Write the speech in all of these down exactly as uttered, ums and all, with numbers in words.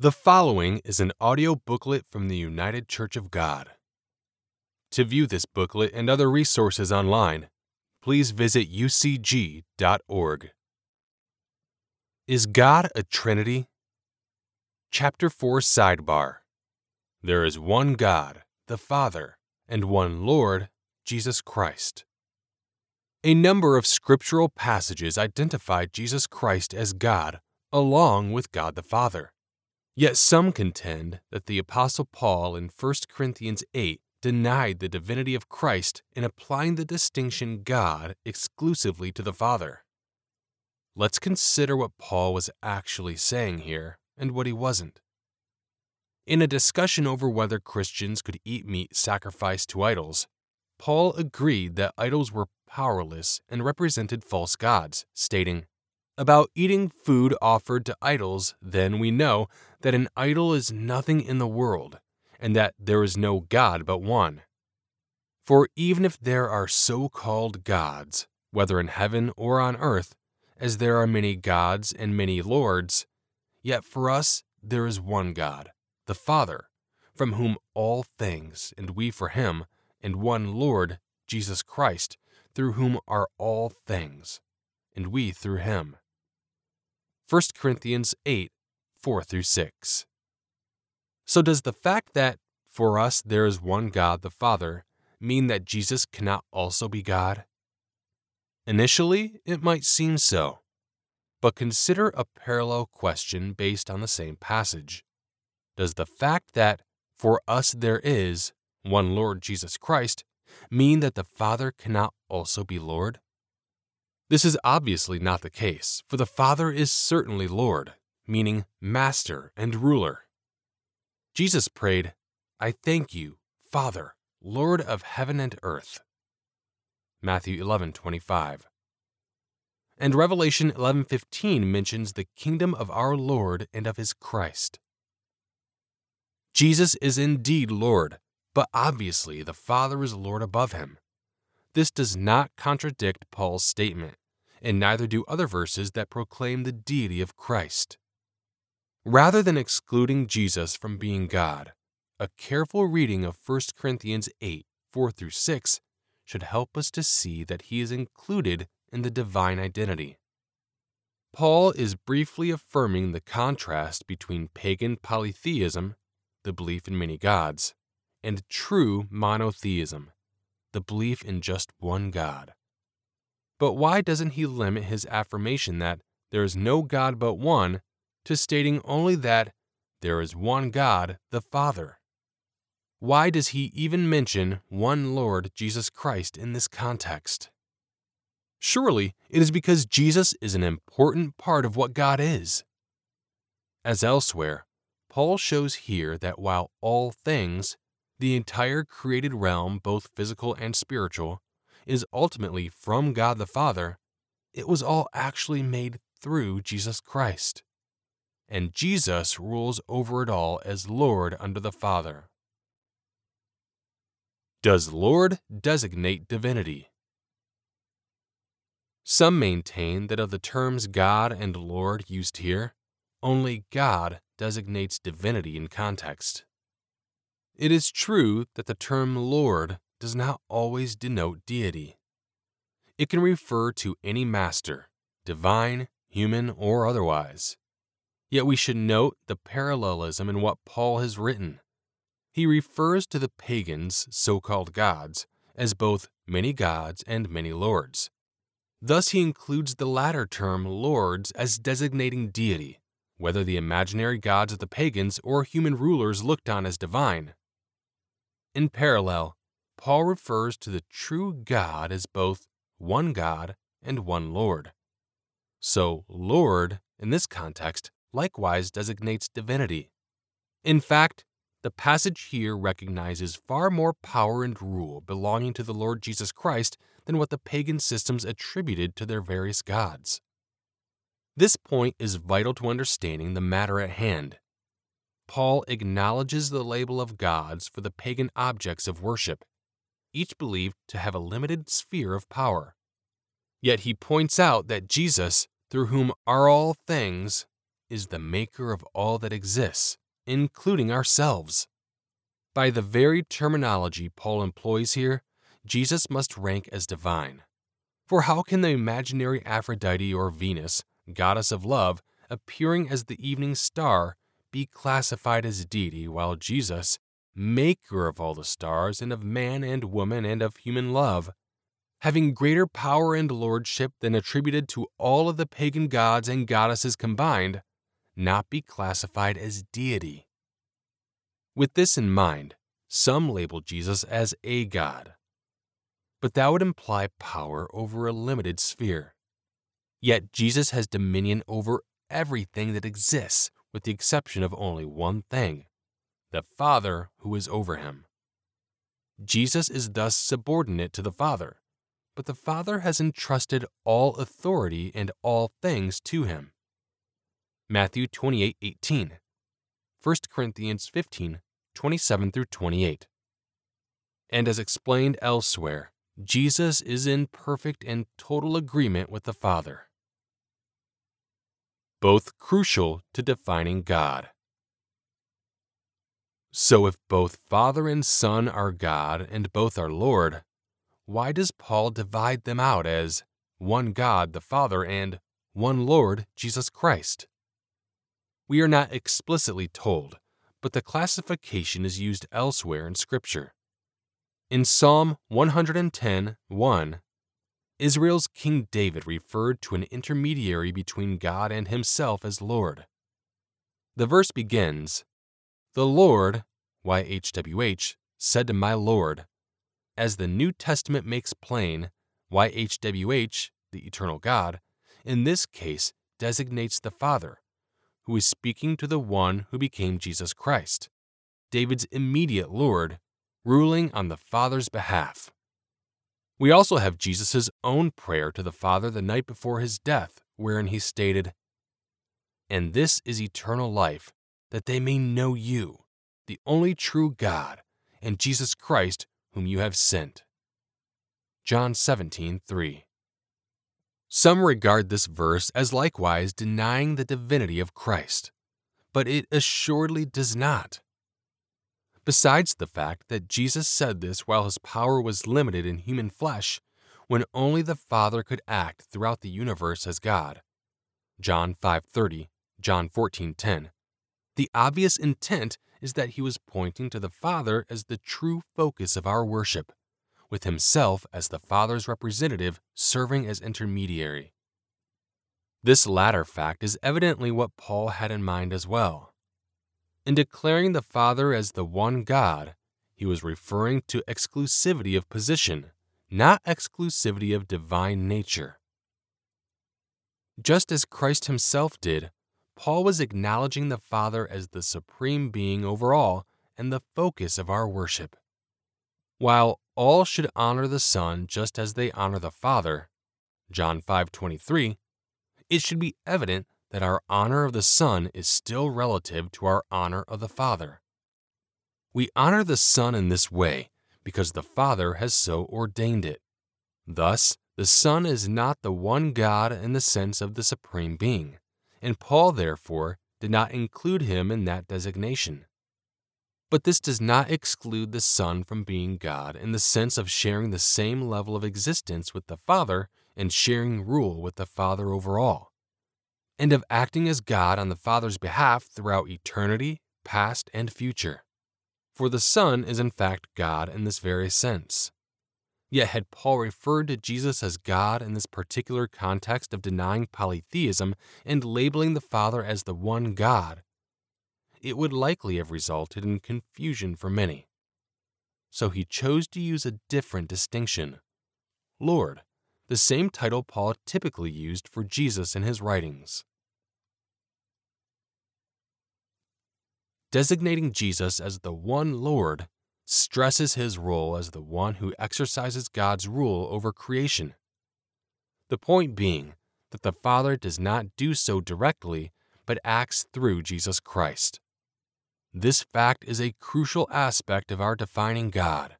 The following is an audio booklet from the United Church of God. To view this booklet and other resources online, please visit U C G dot org. Is God a Trinity? Chapter four Sidebar. There is one God, the Father, and one Lord, Jesus Christ. A number of scriptural passages identify Jesus Christ as God, along with God the Father. Yet some contend that the Apostle Paul in First Corinthians eight denied the divinity of Christ in applying the distinction God exclusively to the Father. Let's consider what Paul was actually saying here and what he wasn't. In a discussion over whether Christians could eat meat sacrificed to idols, Paul agreed that idols were powerless and represented false gods, stating, "About eating food offered to idols, then we know that an idol is nothing in the world, and that there is no God but one. For even if there are so-called gods, whether in heaven or on earth, as there are many gods and many lords, yet for us there is one God, the Father, from whom all things, and we for him, and one Lord, Jesus Christ, through whom are all things, and we through him." First Corinthians eight, four through six. So does the fact that, for us, there is one God, the Father, mean that Jesus cannot also be God? Initially, it might seem so, but consider a parallel question based on the same passage. Does the fact that, for us, there is one Lord Jesus Christ, mean that the Father cannot also be Lord? This is obviously not the case, for the Father is certainly Lord, meaning master and ruler. Jesus prayed, "I thank you, Father, Lord of heaven and earth." Matthew eleven twenty-five. And Revelation eleven fifteen mentions the kingdom of our Lord and of his Christ. Jesus is indeed Lord, but obviously the Father is Lord above him. This does not contradict Paul's statement, and neither do other verses that proclaim the deity of Christ. Rather than excluding Jesus from being God, a careful reading of First Corinthians eight, four through six should help us to see that he is included in the divine identity. Paul is briefly affirming the contrast between pagan polytheism, the belief in many gods, and true monotheism, the belief in just one God. But why doesn't he limit his affirmation that there is no God but one to stating only that there is one God, the Father? Why does he even mention one Lord, Jesus Christ, in this context? Surely it is because Jesus is an important part of what God is. As elsewhere, Paul shows here that while all things, the entire created realm, both physical and spiritual, is ultimately from God the Father, it was all actually made through Jesus Christ. And Jesus rules over it all as Lord under the Father. Does Lord designate divinity? Some maintain that of the terms God and Lord used here, only God designates divinity in context. It is true that the term Lord does not always denote deity. It can refer to any master, divine, human, or otherwise. Yet we should note the parallelism in what Paul has written. He refers to the pagans, so-called gods, as both many gods and many lords. Thus he includes the latter term lords as designating deity, whether the imaginary gods of the pagans or human rulers looked on as divine. In parallel, Paul refers to the true God as both one God and one Lord. So, Lord, in this context, likewise designates divinity. In fact, the passage here recognizes far more power and rule belonging to the Lord Jesus Christ than what the pagan systems attributed to their various gods. This point is vital to understanding the matter at hand. Paul acknowledges the label of gods for the pagan objects of worship, each believed to have a limited sphere of power. Yet he points out that Jesus, through whom are all things, is the maker of all that exists, including ourselves. By the very terminology Paul employs here, Jesus must rank as divine. For how can the imaginary Aphrodite or Venus, goddess of love, appearing as the evening star, be classified as deity while Jesus, maker of all the stars and of man and woman and of human love, having greater power and lordship than attributed to all of the pagan gods and goddesses combined, not be classified as deity? With this in mind, some label Jesus as a god, but that would imply power over a limited sphere. Yet Jesus has dominion over everything that exists, with the exception of only one thing, the Father who is over him. Jesus is thus subordinate to the Father, but the Father has entrusted all authority and all things to him. Matthew twenty-eight eighteen, First Corinthians fifteen twenty-seven through twenty-eight. And as explained elsewhere, Jesus is in perfect and total agreement with the Father. Both crucial to defining God. So if both Father and Son are God and both are Lord, why does Paul divide them out as one God the Father and one Lord Jesus Christ? We are not explicitly told, but the classification is used elsewhere in Scripture. In Psalm one ten one, Israel's King David referred to an intermediary between God and himself as Lord. The verse begins, "The Lord, Y H W H, said to my Lord." As the New Testament makes plain, Y H W H, the eternal God, in this case designates the Father, who is speaking to the one who became Jesus Christ, David's immediate Lord, ruling on the Father's behalf. We also have Jesus' own prayer to the Father the night before his death, wherein he stated, "And this is eternal life, that they may know you, the only true God, and Jesus Christ, whom you have sent." John seventeen three. Some regard this verse as likewise denying the divinity of Christ, but it assuredly does not. Besides the fact that Jesus said this while his power was limited in human flesh, when only the Father could act throughout the universe as God. John five thirty, John fourteen ten. The obvious intent is that he was pointing to the Father as the true focus of our worship, with himself as the Father's representative serving as intermediary. This latter fact is evidently what Paul had in mind as well. In declaring the Father as the one God, he was referring to exclusivity of position, not exclusivity of divine nature. Just as Christ himself did, Paul was acknowledging the Father as the supreme being overall and the focus of our worship. While all should honor the Son just as they honor the Father, John five twenty-three, it should be evident that our honor of the Son is still relative to our honor of the Father. We honor the Son in this way because the Father has so ordained it. Thus, the Son is not the one God in the sense of the supreme being, and Paul, therefore, did not include him in that designation. But this does not exclude the Son from being God in the sense of sharing the same level of existence with the Father and sharing rule with the Father overall, and of acting as God on the Father's behalf throughout eternity, past, and future. For the Son is in fact God in this very sense. Yet had Paul referred to Jesus as God in this particular context of denying polytheism and labeling the Father as the one God, it would likely have resulted in confusion for many. So he chose to use a different distinction, Lord, the same title Paul typically used for Jesus in his writings. Designating Jesus as the one Lord stresses his role as the one who exercises God's rule over creation. The point being that the Father does not do so directly, but acts through Jesus Christ. This fact is a crucial aspect of our defining God,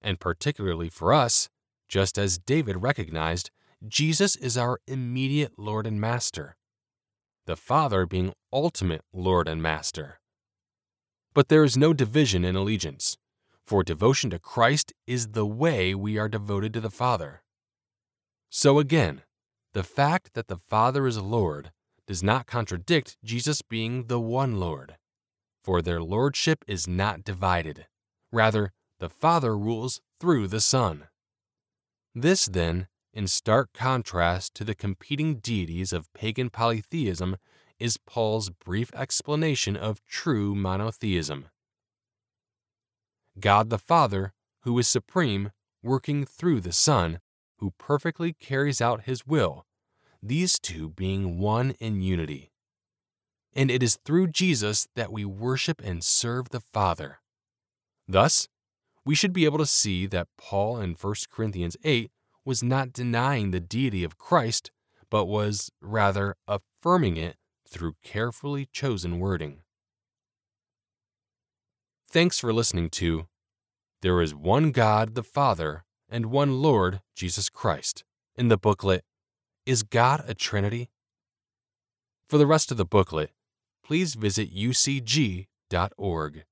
and particularly for us. Just as David recognized, Jesus is our immediate Lord and Master. the Father being ultimate Lord and Master. But there is no division in allegiance, for devotion to Christ is the way we are devoted to the Father. So again, the fact that the Father is Lord does not contradict Jesus being the one Lord, for their lordship is not divided. Rather, the Father rules through the Son. This, then, in stark contrast to the competing deities of pagan polytheism, is Paul's brief explanation of true monotheism. God the Father, who is supreme, working through the Son, who perfectly carries out His will, these two being one in unity. And it is through Jesus that we worship and serve the Father. Thus, we should be able to see that Paul in First Corinthians eight was not denying the deity of Christ, but was, rather, affirming it through carefully chosen wording. Thanks for listening to There is One God the Father and One Lord Jesus Christ in the booklet, Is God a Trinity? For the rest of the booklet, please visit U C G dot org.